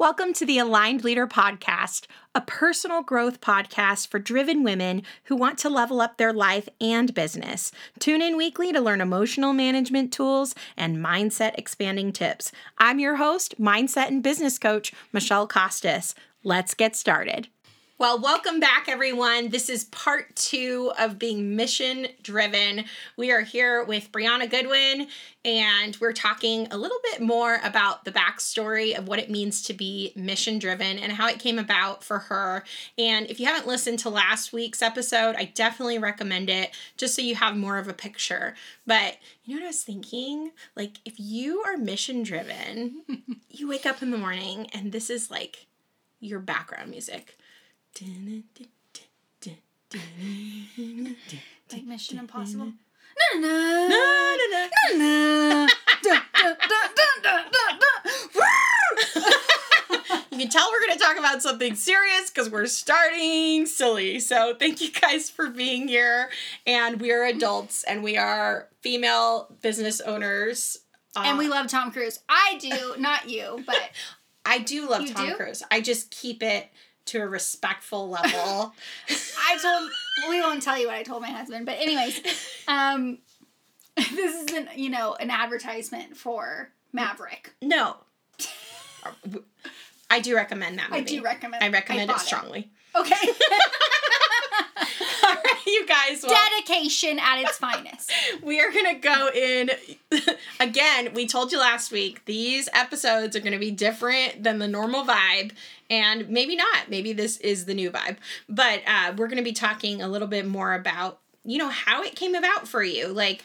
Welcome to the Aligned Leader Podcast, a personal growth podcast for driven women who want to level up their life and business. Tune in weekly to learn emotional management tools and mindset expanding tips. I'm your host, mindset and business coach, Michelle Costas. Let's get started. Well, welcome back, everyone. This is part two of being mission driven. We are here with Breanna Goodwin, and we're talking a little bit more about the backstory of what it means to be mission driven and how it came about for her. And if you haven't listened to last week's episode, I definitely recommend it just so you have more of a picture. But you know what I was thinking? Like, if you are mission driven, you wake up in the morning and this is like your background music. Like Mission Impossible? Na na na na na na. You can tell we're going to talk about something serious because we're starting silly. So thank you guys for being here. And we are adults and we are female business owners. And we love Tom Cruise. I do, not you, but I do love Tom Cruise. I just keep it to a respectful level. We won't tell you what I told my husband, but anyways, this isn't, an advertisement for Maverick. No. I do recommend that movie. I recommend it strongly. It. Okay. All right, you guys. Well, dedication at its finest. We are going to go in. Again, we told you last week, these episodes are going to be different than the normal vibe. And maybe not. Maybe this is the new vibe. But we're going to be talking a little bit more about, how it came about for you. Like,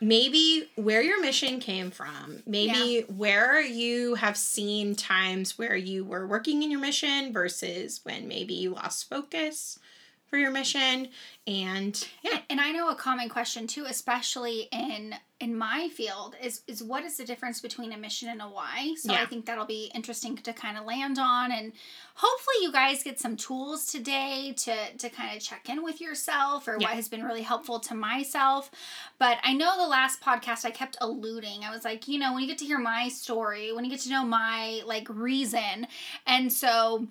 maybe where your mission came from. Maybe where you have seen times where you were working in your mission versus when maybe you lost focus for your mission. And I know a common question too, especially in my field, is what is the difference between a mission and a why? So I think that'll be interesting to kind of land on, and hopefully you guys get some tools today to kind of check in with yourself or what has been really helpful to myself. But I know the last podcast I kept alluding, I was like, when you get to hear my story, when you get to know my reason. And so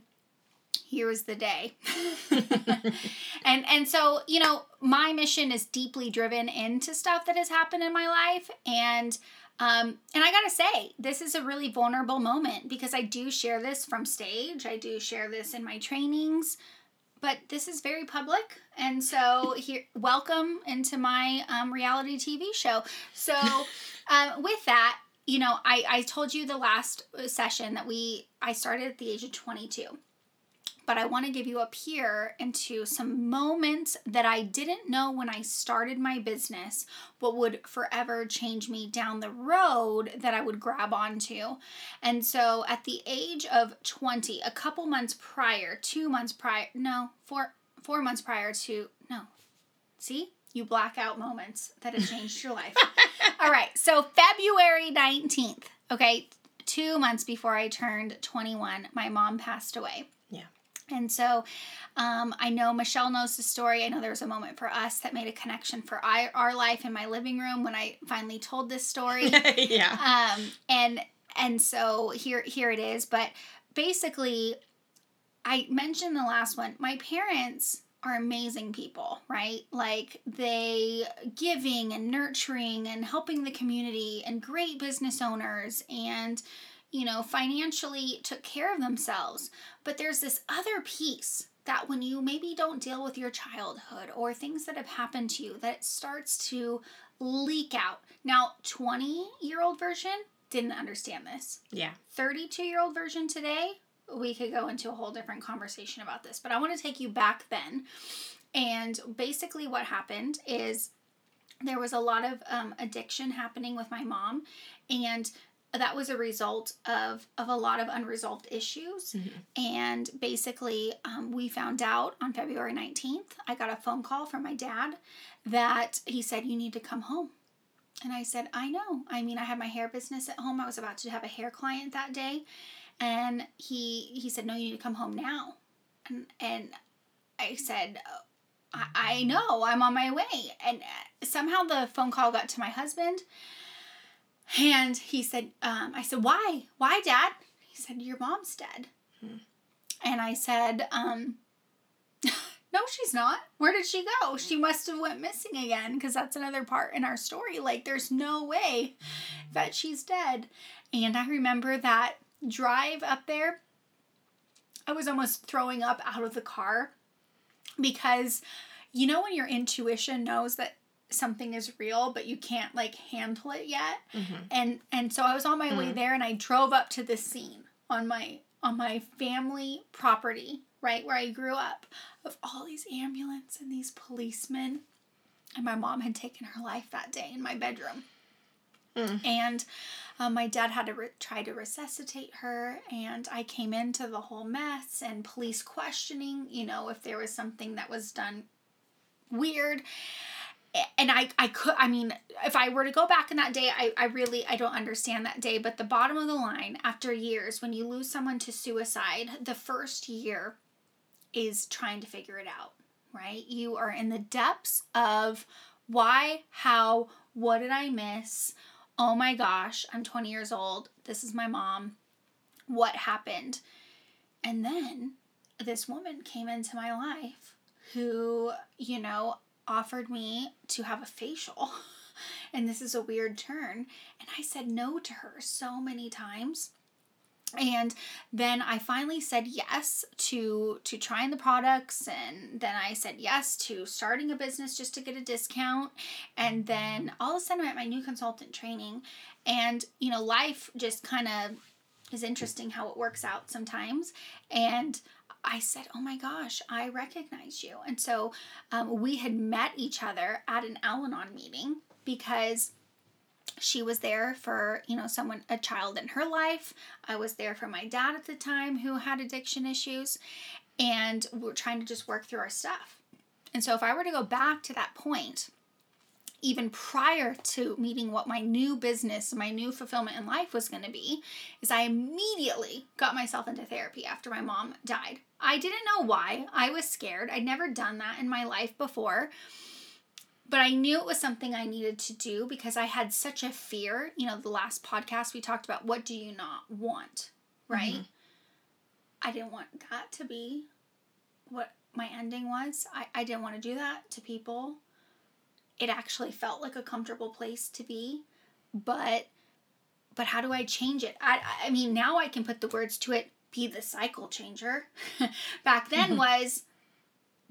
here is the day. And so, my mission is deeply driven into stuff that has happened in my life. And I gotta say, this is a really vulnerable moment because I do share this from stage. I do share this in my trainings, but this is very public. And so here, welcome into my reality TV show. So with that, I told you the last session that I started at the age of 22. But I want to give you a peer into some moments that I didn't know when I started my business, what would forever change me down the road that I would grab onto. And so at the age of 20, a couple months prior, 2 months prior, no, four months prior to, no, see? You black out moments that have changed your life. All right. So February 19th, okay, 2 months before I turned 21, my mom passed away. Yeah. And so I know Michelle knows the story. I know there was a moment for us that made a connection for our life in my living room when I finally told this story. Yeah. And so here it is. But basically, I mentioned the last one. My parents are amazing people, right? Like, they giving and nurturing and helping the community and great business owners and financially took care of themselves. But there's this other piece that when you maybe don't deal with your childhood or things that have happened to you, that it starts to leak out. Now, 20-year-old version didn't understand this. Yeah. 32-year-old version today, we could go into a whole different conversation about this. But I want to take you back then. And basically what happened is there was a lot of addiction happening with my mom. And that was a result of a lot of unresolved issues. Mm-hmm. And basically, we found out on February 19th, I got a phone call from my dad that he said, "You need to come home." And I said, "I know. I mean, I had my hair business at home. I was about to have a hair client that day." And he said, "No, you need to come home now." And I said, I know, I'm on my way. And somehow the phone call got to my husband. And he said, I said, "Why? Why, Dad?" He said, your mom's dead. Hmm. And I said, no, she's not. Where did she go? She must have went missing again, because that's another part in our story. Like, there's no way that she's dead. And I remember that drive up there, I was almost throwing up out of the car, because, you know, when your intuition knows that something is real, but you can't, like, handle it yet. Mm-hmm. And so I was on my way there, and I drove up to this scene on my family property, right, where I grew up, of all these ambulances and these policemen. And my mom had taken her life that day in my bedroom. Mm. And my dad had to try to resuscitate her, and I came into the whole mess and police questioning, you know, if there was something that was done weird. And I mean, if I were to go back in that day, I really don't understand that day. But the bottom of the line, after years, when you lose someone to suicide, the first year is trying to figure it out, right? You are in the depths of why, how, what did I miss? Oh my gosh, I'm 20 years old. This is my mom. What happened? And then this woman came into my life who, you know, offered me to have a facial. And this is a weird turn. And I said no to her so many times. And then I finally said yes to trying the products. And then I said yes to starting a business just to get a discount. And then all of a sudden I'm at my new consultant training. And, you know, life just kind of is interesting how it works out sometimes. And I said, oh my gosh, I recognize you. And so we had met each other at an Al-Anon meeting, because she was there for, you know, a child in her life. I was there for my dad at the time, who had addiction issues, and we were trying to just work through our stuff. And so if I were to go back to that point, even prior to meeting what my new business, my new fulfillment in life was going to be, is I immediately got myself into therapy after my mom died. I didn't know why. I was scared. I'd never done that in my life before, but I knew it was something I needed to do because I had such a fear. You know, the last podcast we talked about, what do you not want, right? Mm-hmm. I didn't want that to be what my ending was. I didn't want to do that to people. It actually felt like a comfortable place to be, but how do I change it? I mean, now I can put the words to it, be the cycle changer. Back then was,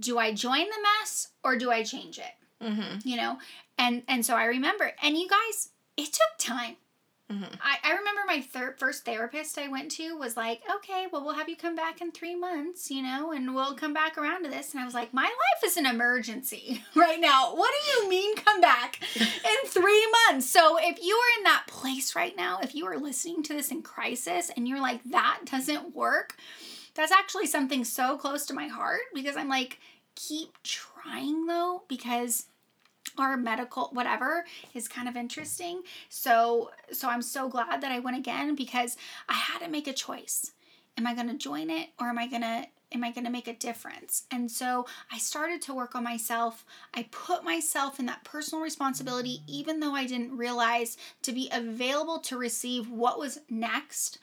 do I join the mess or do I change it? Mm-hmm. You know? And so I remember, and you guys, it took time. Mm-hmm. I remember my first therapist I went to was like, okay, well, we'll have you come back in 3 months, you know, and we'll come back around to this. And I was like, my life is an emergency right now. What do you mean come back in 3 months? So if you are in that place right now, if you are listening to this in crisis and you're like, that doesn't work, that's actually something so close to my heart, because I'm like, keep trying though, because our medical whatever is kind of interesting. So I'm so glad that I went again, because I had to make a choice. Am I going to join it, or am I going to make a difference? And so I started to work on myself. I put myself in that personal responsibility, even though I didn't realize, to be available to receive what was next.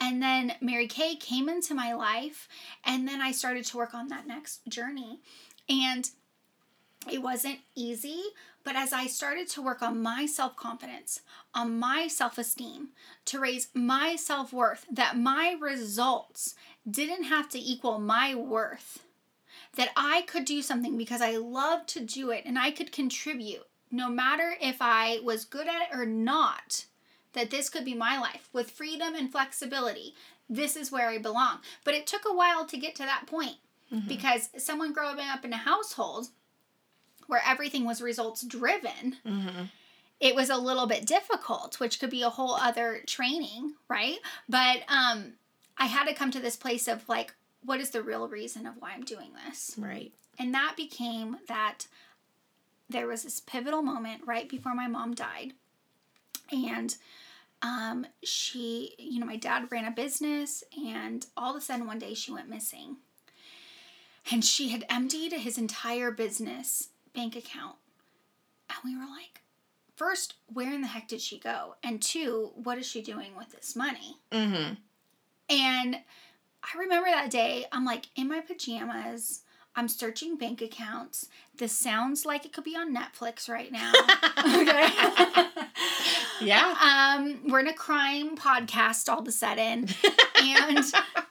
And then Mary Kay came into my life, and then I started to work on that next journey. And it wasn't easy, but as I started to work on my self-confidence, on my self-esteem, to raise my self-worth, that my results didn't have to equal my worth, that I could do something because I love to do it and I could contribute, no matter if I was good at it or not, that this could be my life with freedom and flexibility. This is where I belong. But it took a while to get to that point, because someone growing up in a household where everything was results driven, it was a little bit difficult, which could be a whole other training, right? But I had to come to this place of like, what is the real reason of why I'm doing this? Right. And that became that there was this pivotal moment right before my mom died. And she, you know, my dad ran a business, and all of a sudden one day she went missing. And she had emptied his entire business bank account. And we were like, first, where in the heck did she go? And two, what is she doing with this money? Mm-hmm. And I remember that day, I'm like in my pajamas, I'm searching bank accounts. This sounds like it could be on Netflix right now. Okay. Yeah. We're in a crime podcast all of a sudden.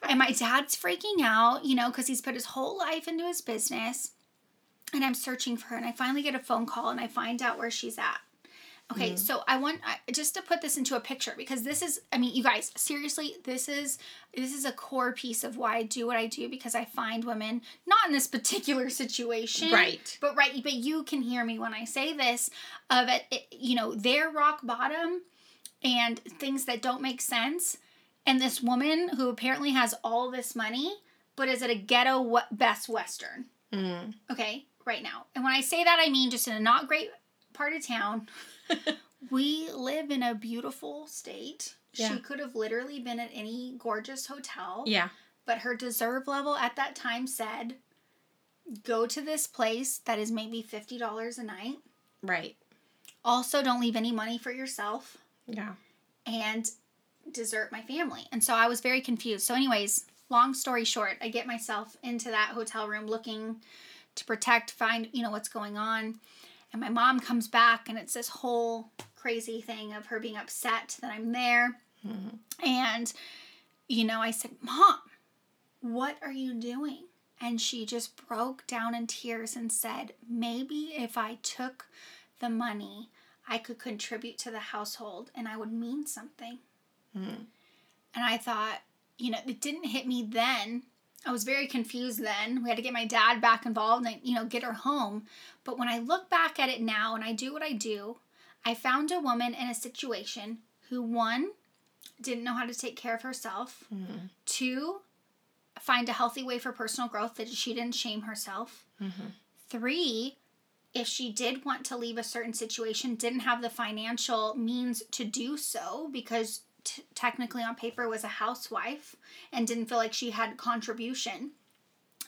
And my dad's freaking out, you know, because he's put his whole life into his business. And I'm searching for her. And I finally get a phone call and I find out where she's at. Okay. Mm-hmm. So I want just to put this into a picture, because this is, I mean, you guys, seriously, this is a core piece of why I do what I do, because I find women, not in this particular situation, but you can hear me when I say this, of it, you know, their rock bottom and things that don't make sense. And this woman who apparently has all this money, but is at a ghetto Best Western. Mm. Okay. Right now. And when I say that, I mean, just in a not great part of town. We live in a beautiful state. Yeah. She could have literally been at any gorgeous hotel. Yeah. But her deserve level at that time said, go to this place that is maybe $50 a night. Right. Also, don't leave any money for yourself. Yeah. And desert my family. And so I was very confused. So anyways, long story short, I get myself into that hotel room looking to find, you know, what's going on. And my mom comes back, and it's this whole crazy thing of her being upset that I'm there. Mm-hmm. And, you know, I said, Mom, what are you doing? And she just broke down in tears and said, maybe if I took the money, I could contribute to the household and I would mean something. Mm-hmm. And I thought, you know, it didn't hit me then. I was very confused then. We had to get my dad back involved and, you know, get her home. But when I look back at it now and I do what I do, I found a woman in a situation who, one, didn't know how to take care of herself. Mm-hmm. Two, find a healthy way for personal growth that she didn't shame herself. Mm-hmm. Three, if she did want to leave a certain situation, didn't have the financial means to do so because technically on paper was a housewife and didn't feel like she had contribution.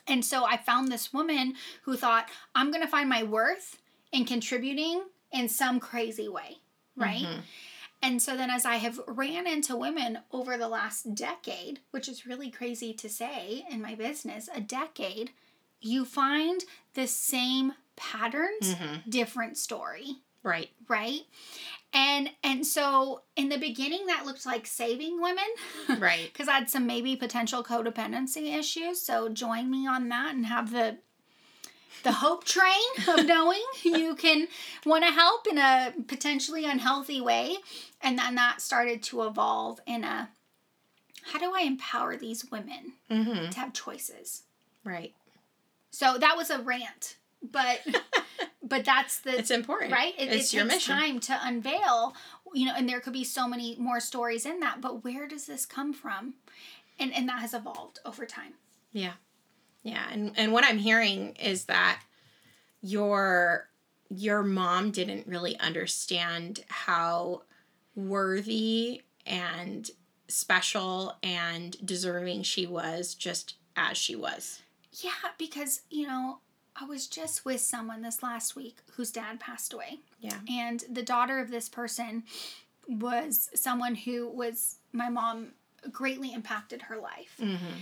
And so I found this woman who thought, I'm going to find my worth in contributing in some crazy way, right? Mm-hmm. And so then as I have ran into women over the last decade, which is really crazy to say in my business, a decade, you find the same patterns, mm-hmm. different story. Right. Right. And so in the beginning, that looked like saving women. Right. Because I had some maybe potential codependency issues. So join me on that and have the hope train of knowing you can want to help in a potentially unhealthy way. And then that started to evolve in a, how do I empower these women mm-hmm. to have choices? Right. So that was a rant. But that's it's important, right? It's your mission. Time to unveil, you know, and there could be so many more stories in that, but where does this come from? And that has evolved over time. Yeah. Yeah. And what I'm hearing is that your mom didn't really understand how worthy and special and deserving she was just as she was. Yeah. Because, you know, I was just with someone this last week whose dad passed away. Yeah. And the daughter of this person was someone who was, my mom greatly impacted her life. Mm-hmm.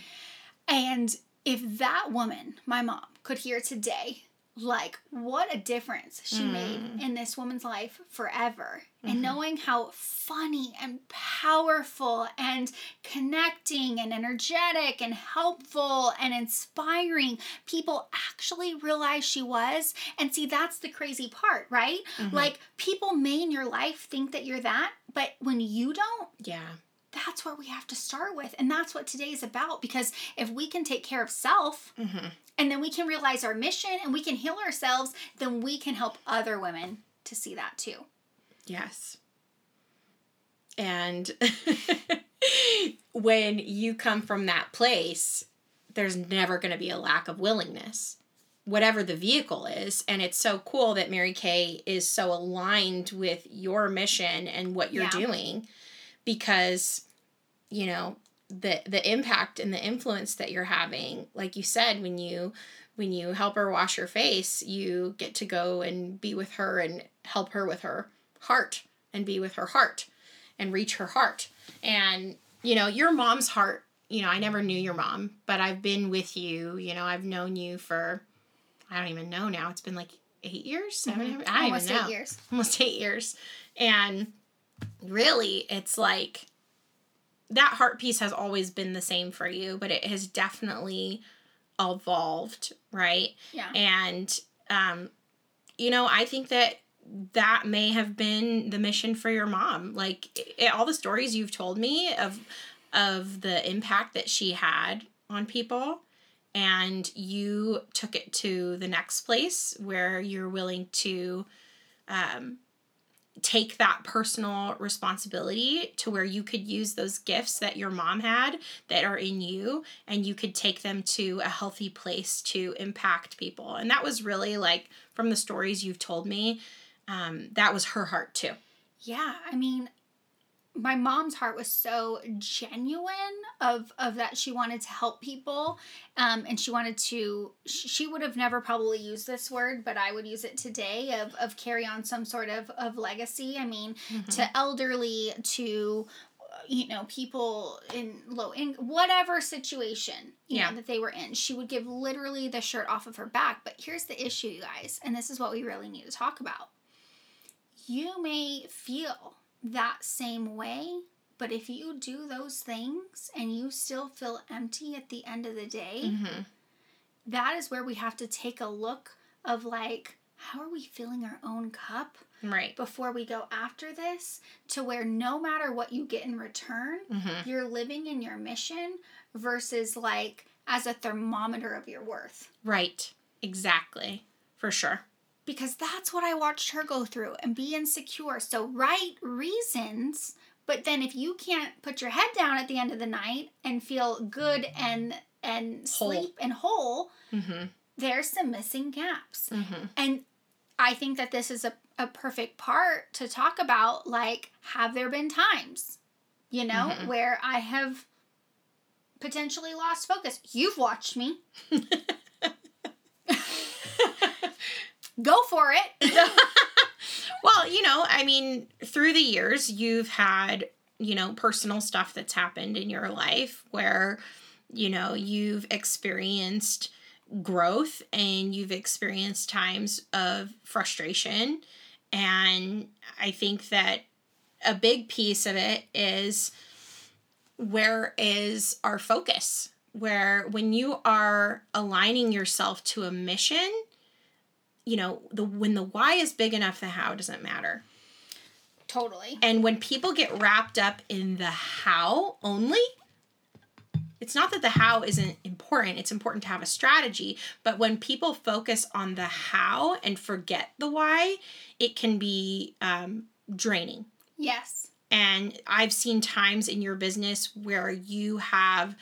And if that woman, my mom, could hear today, like what a difference she made in this woman's life forever. Mm-hmm. And knowing how funny and powerful and connecting and energetic and helpful and inspiring people actually realize she was. And see, that's the crazy part, right? Mm-hmm. Like people may in your life think that you're that, but when you don't, yeah, that's where we have to start with. And that's what today is about, because if we can take care of self, mm-hmm. and then we can realize our mission and we can heal ourselves, then we can help other women to see that too. Yes. And when you come from that place, there's never going to be a lack of willingness, whatever the vehicle is. And it's so cool that Mary Kay is so aligned with your mission and what you're doing. Because, you know, the impact and the influence that you're having, like you said, when you help her wash her face, you get to go and be with her and help her with her heart and be with her heart and reach her heart. And, you know, your mom's heart you know, I never knew your mom, but I've been with you, you know, I've known you for, I don't even know now. It's been like 8 years, seven, I don't even know. Almost 8 years. And really, it's like that heart piece has always been the same for you, but it has definitely evolved, right? Yeah. And, you know, I think that may have been the mission for your mom. Like, all the stories you've told me of the impact that she had on people, and you took it to the next place where you're willing to take that personal responsibility to where you could use those gifts that your mom had that are in you, and you could take them to a healthy place to impact people. And that was really, like, from the stories you've told me, that was her heart too. Yeah, I mean, my mom's heart was so genuine of that she wanted to help people, and she wanted to, she would have never probably used this word, but I would use it today, of carry on some sort of legacy. I mean, to elderly, to, you know, people in low income, whatever situation, you know, that they were in. She would give literally the shirt off of her back. But here's the issue, you guys, and this is what we really need to talk about. You may feel that same way, but if you do those things and you still feel empty at the end of the day, that is where we have to take a look of, like, how are we filling our own cup right before we go after this, to where no matter what you get in return, you're living in your mission versus, like, as a thermometer of your worth. Right. Exactly. For sure. Because that's what I watched her go through and be insecure. So right reasons, but then if you can't put your head down at the end of the night and feel good and sleep and whole, there's some missing gaps. And I think that this is a perfect part to talk about, like, have there been times, you know, where I have potentially lost focus? You've watched me. Go for it. Well, you know, I mean, through the years, you've had, you know, personal stuff that's happened in your life where, you know, you've experienced growth and you've experienced times of frustration. And I think that a big piece of it is, where is our focus? Where when you are aligning yourself to a mission, you know, when the why is big enough, the how doesn't matter. Totally. And when people get wrapped up in the how only, it's not that the how isn't important. It's important to have a strategy. But when people focus on the how and forget the why, it can be draining. Yes. And I've seen times in your business where you have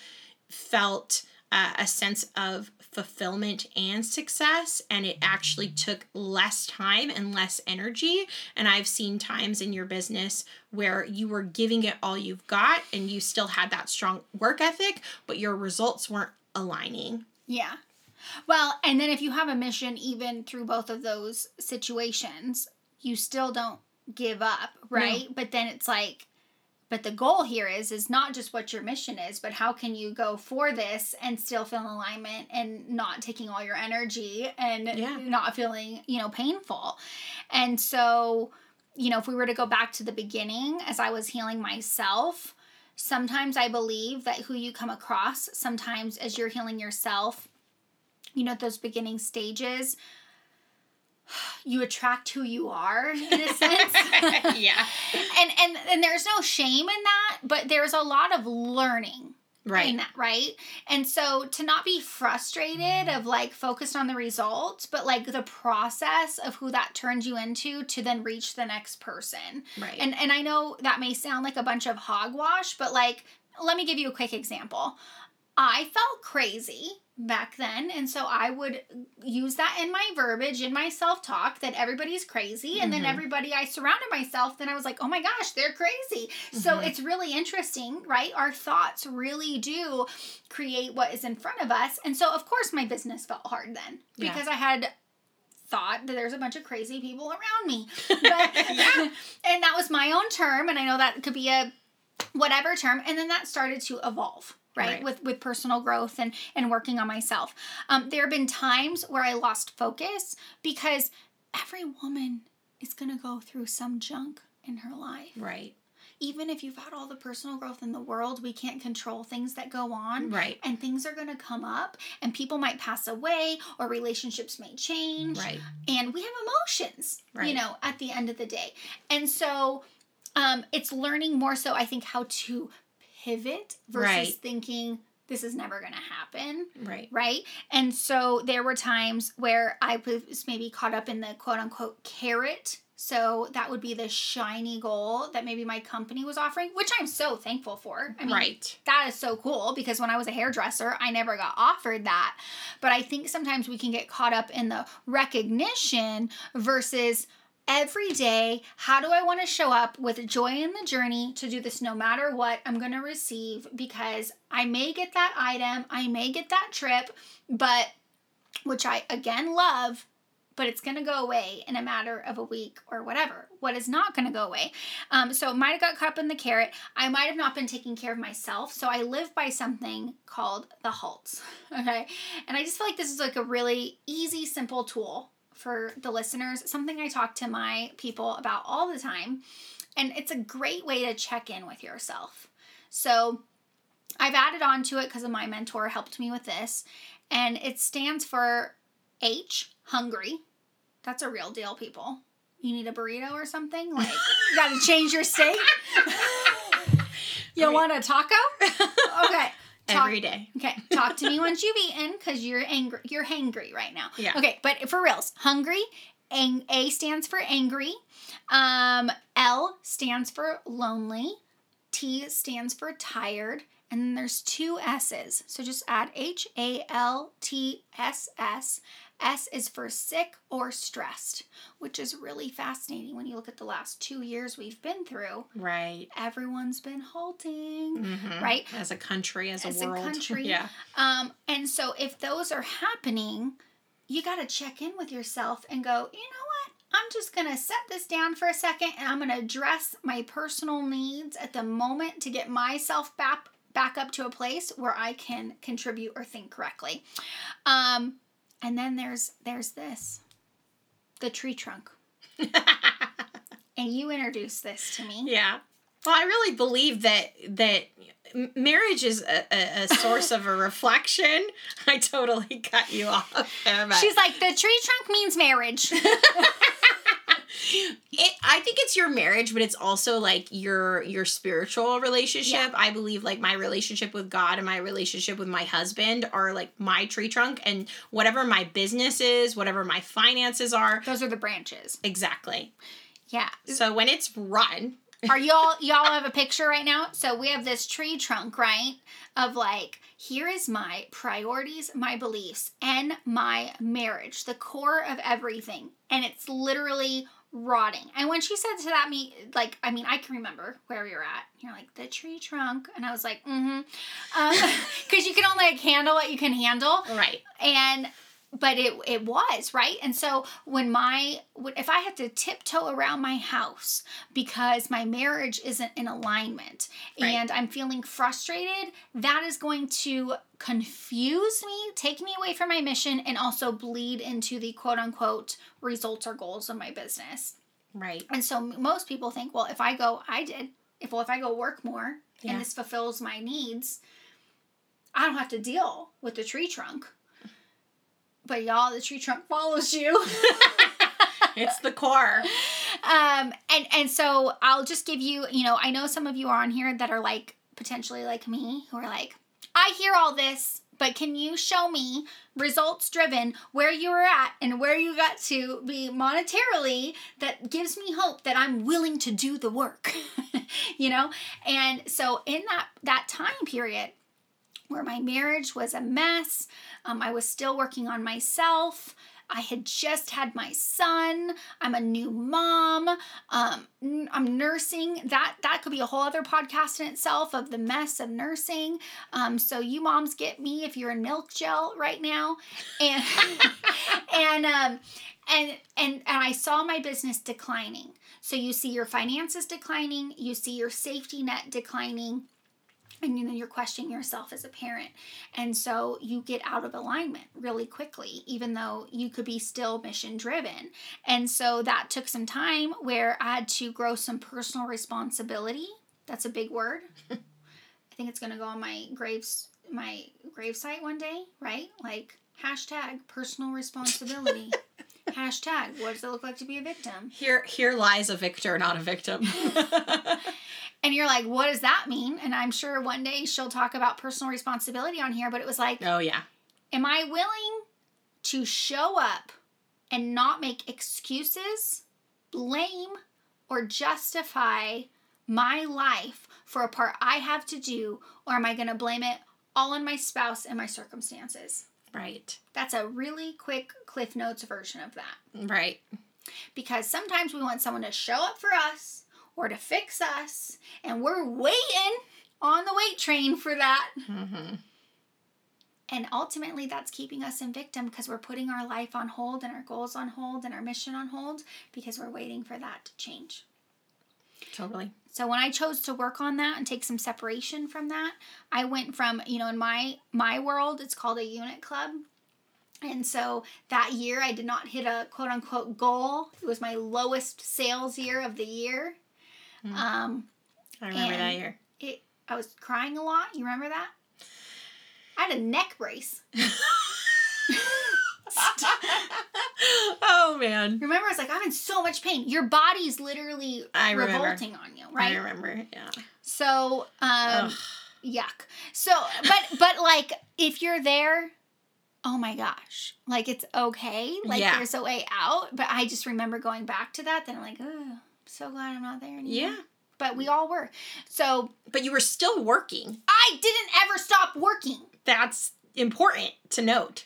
felt a sense of fulfillment and success, and it actually took less time and less energy. And I've seen times in your business where you were giving it all you've got and you still had that strong work ethic, but your results weren't aligning. Yeah. Well, and then if you have a mission, even through both of those situations, you still don't give up, right? No. But then it's like, but the goal here is not just what your mission is, but how can you go for this and still feel in alignment and not taking all your energy and not feeling, you know, painful. And so, you know, if we were to go back to the beginning, as I was healing myself, sometimes I believe that who you come across, sometimes as you're healing yourself, you know, at those beginning stages, you attract who you are, in a sense. Yeah. And there's no shame in that, but there's a lot of learning in that, right? And so to not be frustrated of, like, focused on the results, but, like, the process of who that turns you into to then reach the next person. Right. And I know that may sound like a bunch of hogwash, but, like, let me give you a quick example. I felt crazy back then, and so I would use that in my verbiage, in my self-talk, that everybody's crazy, and then everybody I surrounded myself, then I was like, oh my gosh, they're crazy. So it's really interesting, right? Our thoughts really do create what is in front of us, and so of course my business felt hard then, because I had thought that there's a bunch of crazy people around me, but, and that was my own term, and I know that could be a whatever term, and then that started to evolve. right? With personal growth and working on myself. There have been times where I lost focus because every woman is going to go through some junk in her life. Right. Even if you've had all the personal growth in the world, we can't control things that go on. Right. And things are going to come up, and people might pass away, or relationships may change. Right. And we have emotions, you know, at the end of the day. And so it's learning more so, I think, how to pivot versus thinking, this is never going to happen. Right. Right. And so there were times where I was maybe caught up in the quote unquote carrot. So that would be the shiny goal that maybe my company was offering, which I'm so thankful for. I mean, that is so cool, because when I was a hairdresser, I never got offered that. But I think sometimes we can get caught up in the recognition versus every day, how do I want to show up with joy in the journey to do this no matter what I'm going to receive, because I may get that item, I may get that trip, but which I again love, but it's going to go away in a matter of a week or whatever. What is not going to go away? So it might have got caught up in the carrot. I might have not been taking care of myself. So I live by something called the halts. Okay. And I just feel like this is like a really easy, simple tool for the listeners. Something I talk to my people about all the time. And it's a great way to check in with yourself. So I've added on to it because my mentor helped me with this. And it stands for H, hungry. That's a real deal, people. You need a burrito or something? Like, you got to change your state? You want a taco? Okay. Every day. Okay. Talk to me once you've eaten, because you're angry. You're hangry right now. Yeah. Okay. But for reals, hungry. A stands for angry. L stands for lonely. T stands for tired. And then there's two S's. So just add HALTSS. S is for sick or stressed, which is really fascinating when you look at the last 2 years we've been through. Right. Everyone's been halting, right? As a country, as a world. As a country. Yeah. And so if those are happening, you got to check in with yourself and go, you know what? I'm just going to set this down for a second, and I'm going to address my personal needs at the moment to get myself back up to a place where I can contribute or think correctly. And then there's this, the tree trunk. And you introduced this to me. Yeah. Well, I really believe that marriage is a source of a reflection. I totally cut you off there. She's like, the tree trunk means marriage. I think it's your marriage, but it's also like your spiritual relationship. Yeah. I believe like my relationship with God and my relationship with my husband are like my tree trunk, and whatever my business is, whatever my finances are. Those are the branches. Exactly. Yeah. So when it's rotten. Are y'all have a picture right now? So we have this tree trunk, right? Of like, here is my priorities, my beliefs, and my marriage, the core of everything. And it's literally rotting. And when she said to that, me, like, I mean, I can remember where you're at. You're like, the tree trunk. And I was like, because you can only like handle what you can handle. Right. And, but it was, right? And so if I had to tiptoe around my house because my marriage isn't in alignment and I'm feeling frustrated, that is going to confuse me, take me away from my mission, and also bleed into the quote unquote results or goals of my business. Right. And so most people think, well, if I go work more and this fulfills my needs, I don't have to deal with the tree trunk. But y'all, the tree trunk follows you. It's the core. And so I'll just give you, you know, I know some of you are on here that are like potentially like me, who are like, I hear all this, but can you show me results driven where you were at and where you got to be monetarily that gives me hope that I'm willing to do the work, you know? And so in that time period, where my marriage was a mess. I was still working on myself. I had just had my son. I'm a new mom. I'm nursing. That could be a whole other podcast in itself of the mess of nursing. So you moms get me if you're in milk gel right now. And and I saw my business declining. So you see your finances declining. You see your safety net declining. And then you're questioning yourself as a parent. And so you get out of alignment really quickly, even though you could be still mission driven. And so that took some time where I had to grow some personal responsibility. That's a big word. I think it's going to go on my gravesite one day, right? Like hashtag personal responsibility. Hashtag, what does it look like to be a victim? Here lies a victor, not a victim. And you're like, what does that mean? And I'm sure one day she'll talk about personal responsibility on here, but it was like, oh yeah, am I willing to show up and not make excuses, blame, or justify my life for a part I have to do, or am I going to blame it all on my spouse and my circumstances? Right. That's a really quick Cliff Notes version of that. Right. Because sometimes we want someone to show up for us or to fix us, and we're waiting on the wait train for that. Mm-hmm. And ultimately, that's keeping us in victim because we're putting our life on hold and our goals on hold and our mission on hold because we're waiting for that to change. Totally. So when I chose to work on that and take some separation from that, I went from, in my world, it's called a unit club. And so that year I did not hit a quote unquote goal. It was my lowest sales year of the year. Mm-hmm. I remember that year. I was crying a lot. You remember that? I had a neck brace. Oh man. Remember, I was like, I'm in so much pain. Your body's literally revolting on you, right? I remember, yeah. So, yuck. So, but like, if you're there, oh my gosh, like it's okay. Like yeah. There's a way out. But I just remember going back to that. Then I'm like, oh, so glad I'm not there anymore. Yeah. But we all were. So. But you were still working. I didn't ever stop working. That's important to note.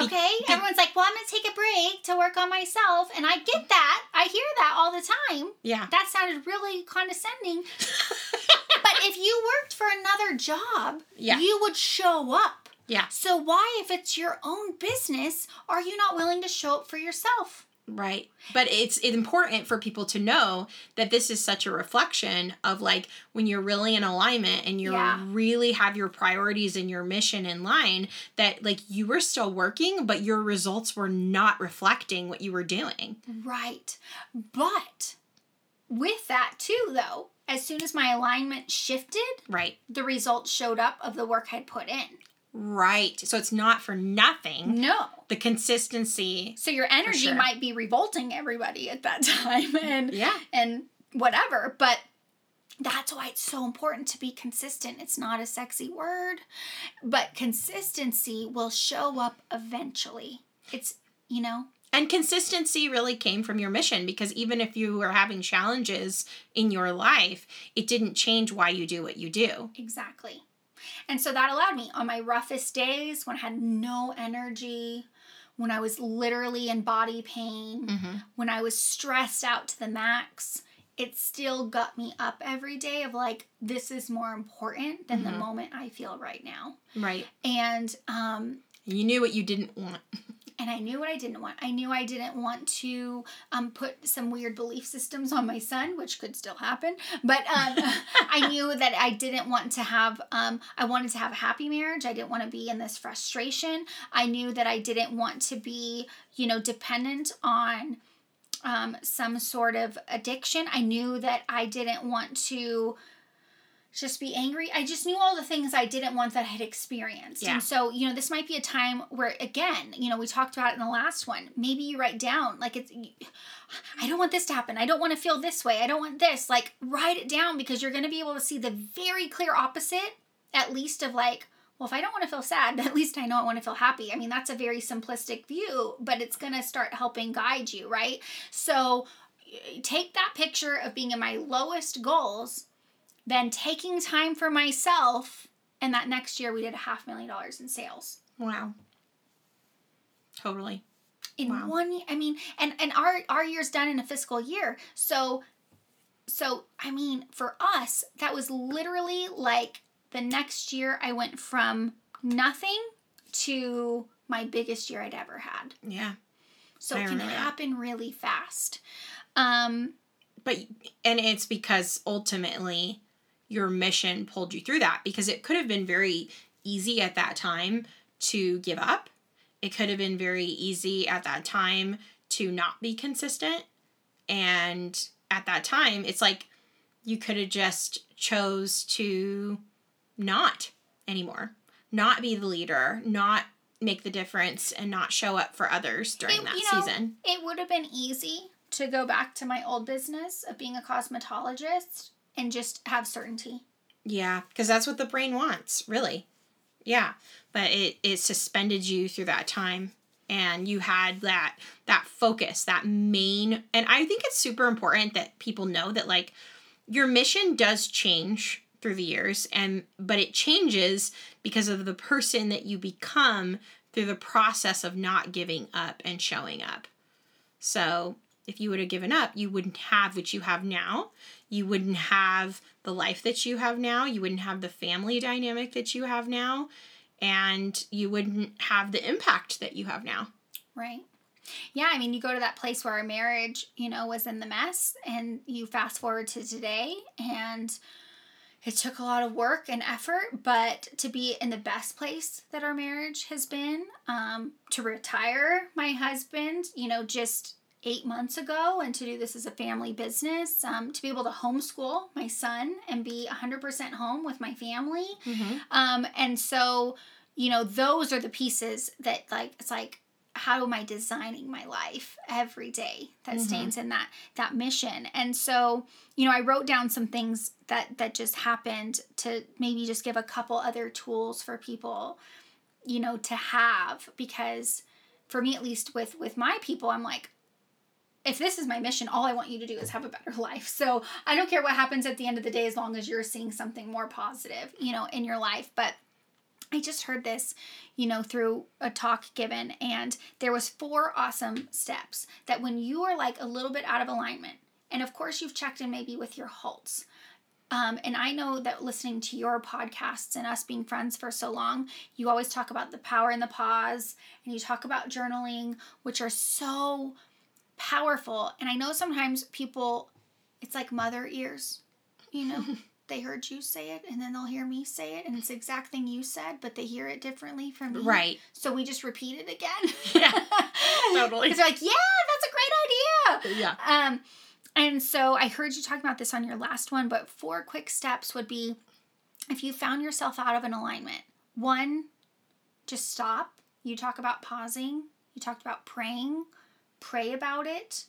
Okay, everyone's like, well, I'm going to take a break to work on myself, and I get that. I hear that all the time. Yeah. That sounded really condescending. But if you worked for another job, yeah, you would show up. Yeah. So why, if it's your own business, are you not willing to show up for yourself? Right. But it's important for people to know that this is such a reflection of like when you're really in alignment and you yeah. really have your priorities and your mission in line, that like you were still working, but your results were not reflecting what you were doing. Right. But with that too, though, as soon as my alignment shifted, right, the results showed up of the work I'd put in. Right. So it's not for nothing. No. The consistency. So your energy sure. might be revolting everybody at that time and yeah. and whatever, but that's why it's so important to be consistent. It's not a sexy word, but consistency will show up eventually. It's, and consistency really came from your mission, because even if you were having challenges in your life, it didn't change why you do what you do. Exactly. And so that allowed me on my roughest days, when I had no energy, when I was literally in body pain, mm-hmm. when I was stressed out to the max, it still got me up every day of like, this is more important than mm-hmm. the moment I feel right now. Right. And you knew what you didn't want. And I knew what I didn't want. I knew I didn't want to put some weird belief systems on my son, which could still happen. But I knew that I didn't want to have, I wanted to have a happy marriage. I didn't want to be in this frustration. I knew that I didn't want to be, dependent on some sort of addiction. I knew that I didn't want to just be angry. I just knew all the things I didn't want that I had experienced. Yeah. And so, this might be a time where, again, we talked about it in the last one. Maybe you write down, like, I don't want this to happen. I don't want to feel this way. I don't want this. Like, write it down, because you're going to be able to see the very clear opposite, at least of like, well, if I don't want to feel sad, at least I know I want to feel happy. I mean, that's a very simplistic view, but it's going to start helping guide you, right? So take that picture of being in my lowest goals, then taking time for myself, and that next year we did $500,000 in sales. Wow. Totally. In wow. 1 year, I mean, and our year's done in a fiscal year. So I mean, for us, that was literally like the next year I went from nothing to my biggest year I'd ever had. Yeah. So it can happen really fast. But, and it's because ultimately your mission pulled you through that, because it could have been very easy at that time to give up. It could have been very easy at that time to not be consistent. And at that time, it's like you could have just chose to not anymore, not be the leader, not make the difference, and not show up for others during that season. It would have been easy to go back to my old business of being a cosmetologist and just have certainty. Yeah, because that's what the brain wants, really. Yeah, but it suspended you through that time, and you had that focus, that main. And I think it's super important that people know that, like, your mission does change through the years, but it changes because of the person that you become through the process of not giving up and showing up. So if you would have given up, you wouldn't have what you have now. You wouldn't have the life that you have now. You wouldn't have the family dynamic that you have now. And you wouldn't have the impact that you have now. Right. Yeah, I mean, you go to that place where our marriage, was in the mess, and you fast forward to today, and it took a lot of work and effort, but to be in the best place that our marriage has been, to retire my husband, just 8 months ago, and to do this as a family business, to be able to homeschool my son and be 100% home with my family. Mm-hmm. And so, those are the pieces that, like, it's like, how am I designing my life every day that mm-hmm. stands in that mission? And so, I wrote down some things that just happened to maybe just give a couple other tools for people, to have, because for me, at least with my people, I'm like, if this is my mission, all I want you to do is have a better life. So I don't care what happens at the end of the day, as long as you're seeing something more positive, in your life. But I just heard this, through a talk given, and there was 4 awesome steps that when you are, like, a little bit out of alignment, and of course you've checked in maybe with your halts. And I know that listening to your podcasts and us being friends for so long, you always talk about the power in the pause, and you talk about journaling, which are so powerful. And I know sometimes people, it's like mother ears, They heard you say it, and then they'll hear me say it, and it's the exact thing you said, but they hear it differently from me. Right. So we just repeat it again. Yeah, totally. Because they're like, yeah, that's a great idea. Yeah. And so I heard you talking about this on your last one, but 4 quick steps would be, if you found yourself out of an alignment, 1, just stop. You talk about pausing. You talked about praying. Pray about it.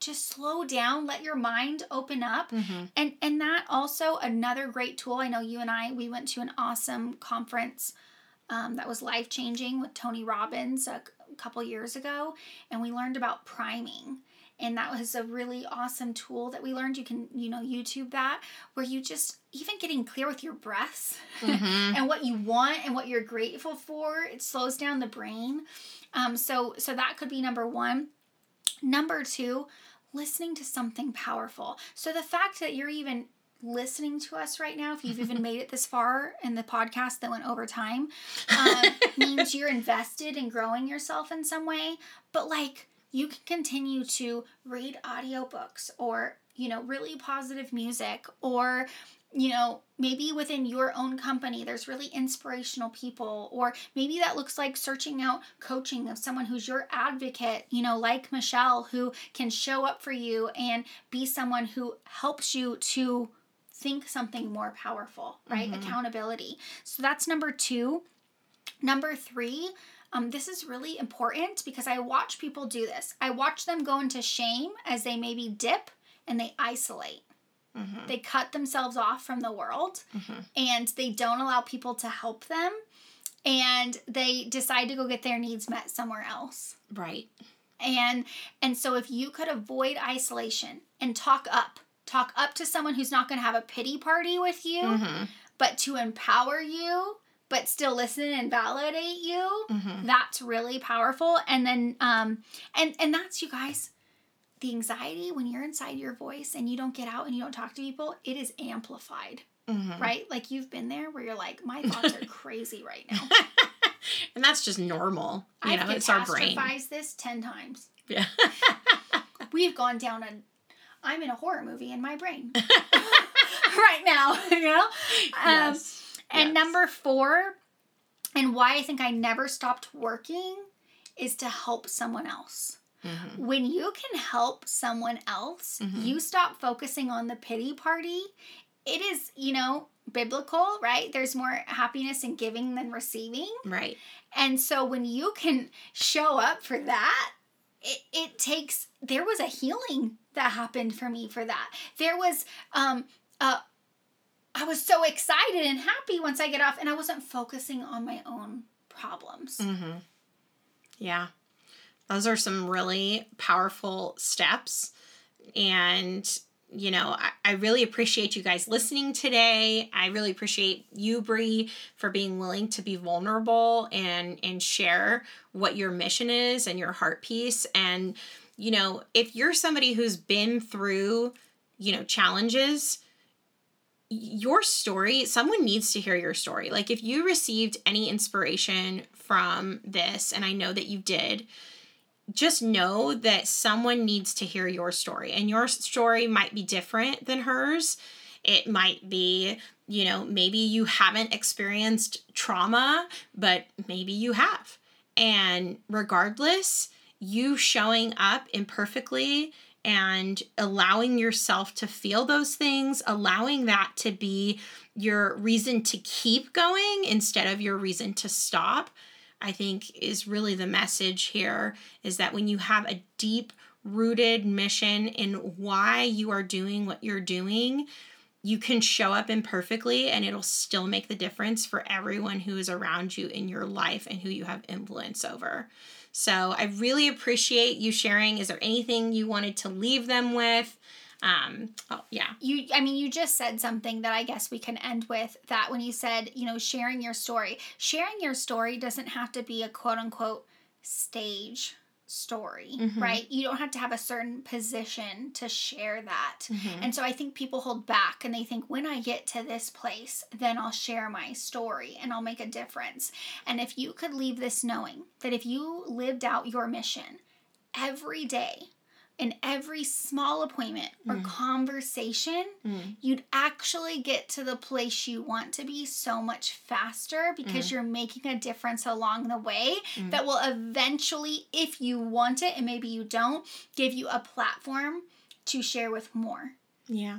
Just slow down, let your mind open up. Mm-hmm. And that also, another great tool. I know you and I, we went to an awesome conference that was life-changing with Tony Robbins a couple years ago, and we learned about priming. And that was a really awesome tool that we learned. You can, YouTube that, where you just, even getting clear with your breaths mm-hmm. and what you want and what you're grateful for, it slows down the brain. So that could be number 1. Number 2, listening to something powerful. So the fact that you're even listening to us right now, if you've even made it this far in the podcast that went over time, means you're invested in growing yourself in some way. But, like, you can continue to read audiobooks or, really positive music, or, maybe within your own company, there's really inspirational people, or maybe that looks like searching out coaching of someone who's your advocate, like Michelle, who can show up for you and be someone who helps you to think something more powerful, right? Mm-hmm. Accountability. So that's number 2. Number 3, this is really important because I watch people do this. I watch them go into shame as they maybe dip and they isolate. Mm-hmm. They cut themselves off from the world mm-hmm. and they don't allow people to help them, and they decide to go get their needs met somewhere else. Right. And so if you could avoid isolation and talk up to someone who's not going to have a pity party with you, mm-hmm. but to empower you, but still listen and validate you, mm-hmm. that's really powerful. And then, and that's, you guys, the anxiety when you're inside your voice and you don't get out and you don't talk to people, it is amplified, mm-hmm. right? Like, you've been there where you're like, my thoughts are crazy right now. And that's just normal. I've it's our brain. I've catastrophized this 10 times. Yeah. We've gone down I'm in a horror movie in my brain. right now, you know? Yes. And number 4, and why I think I never stopped working, is to help someone else. Mm-hmm. When you can help someone else, mm-hmm. you stop focusing on the pity party. It is, you know, biblical, right? There's more happiness in giving than receiving. Right. And so when you can show up for that, it takes, there was a healing that happened for me for that. There was, I was so excited and happy once I get off, and I wasn't focusing on my own problems. Mm-hmm. Yeah. Those are some really powerful steps. And, you know, I really appreciate you guys listening today. I really appreciate you, Bree, for being willing to be vulnerable and share what your mission is and your heart piece. And, you know, if you're somebody who's been through, you know, challenges, your story, someone needs to hear your story. Like, if you received any inspiration from this, and I know that you did, just know that someone needs to hear your story. And your story might be different than hers. It might be, you know, maybe you haven't experienced trauma, but maybe you have. And regardless, you showing up imperfectly and allowing yourself to feel those things, allowing that to be your reason to keep going instead of your reason to stop, I think is really the message here, is that when you have a deep-rooted mission in why you are doing what you're doing, you can show up imperfectly and it'll still make the difference for everyone who is around you in your life and who you have influence over. So I really appreciate you sharing. Is there anything you wanted to leave them with? You just said something that I guess we can end with, that when you said, you know, sharing your story doesn't have to be a quote unquote stage story, mm-hmm. right? You don't have to have a certain position to share that. Mm-hmm. And so I think people hold back and they think, when I get to this place, then I'll share my story and I'll make a difference. And if you could leave this knowing that if you lived out your mission every day, in every small appointment or conversation, you'd actually get to the place you want to be so much faster, because you're making a difference along the way that will eventually, if you want it, and maybe you don't, give you a platform to share with more. Yeah.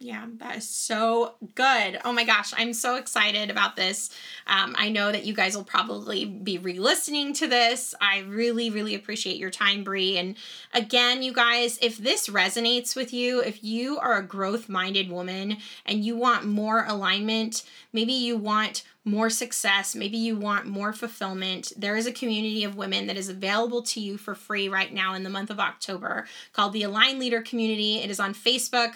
Yeah, that is so good. Oh my gosh, I'm so excited about this. I know that you guys will probably be re-listening to this. I really, really appreciate your time, Bree. And again, you guys, if this resonates with you, if you are a growth-minded woman and you want more alignment, maybe you want more success, maybe you want more fulfillment, there is a community of women that is available to you for free right now in the month of October called the Aligned Leader Community. It is on Facebook.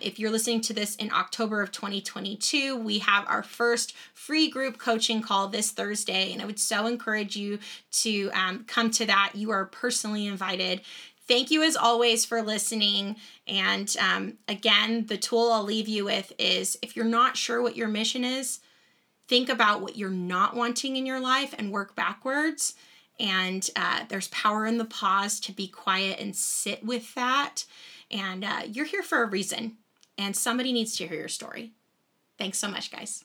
If you're listening to this in October of 2022, we have our first free group coaching call this Thursday, and I would so encourage you to come to that. You are personally invited. Thank you as always for listening. And again, the tool I'll leave you with is, if you're not sure what your mission is, think about what you're not wanting in your life and work backwards. And there's power in the pause to be quiet and sit with that. And you're here for a reason. And somebody needs to hear your story. Thanks so much, guys.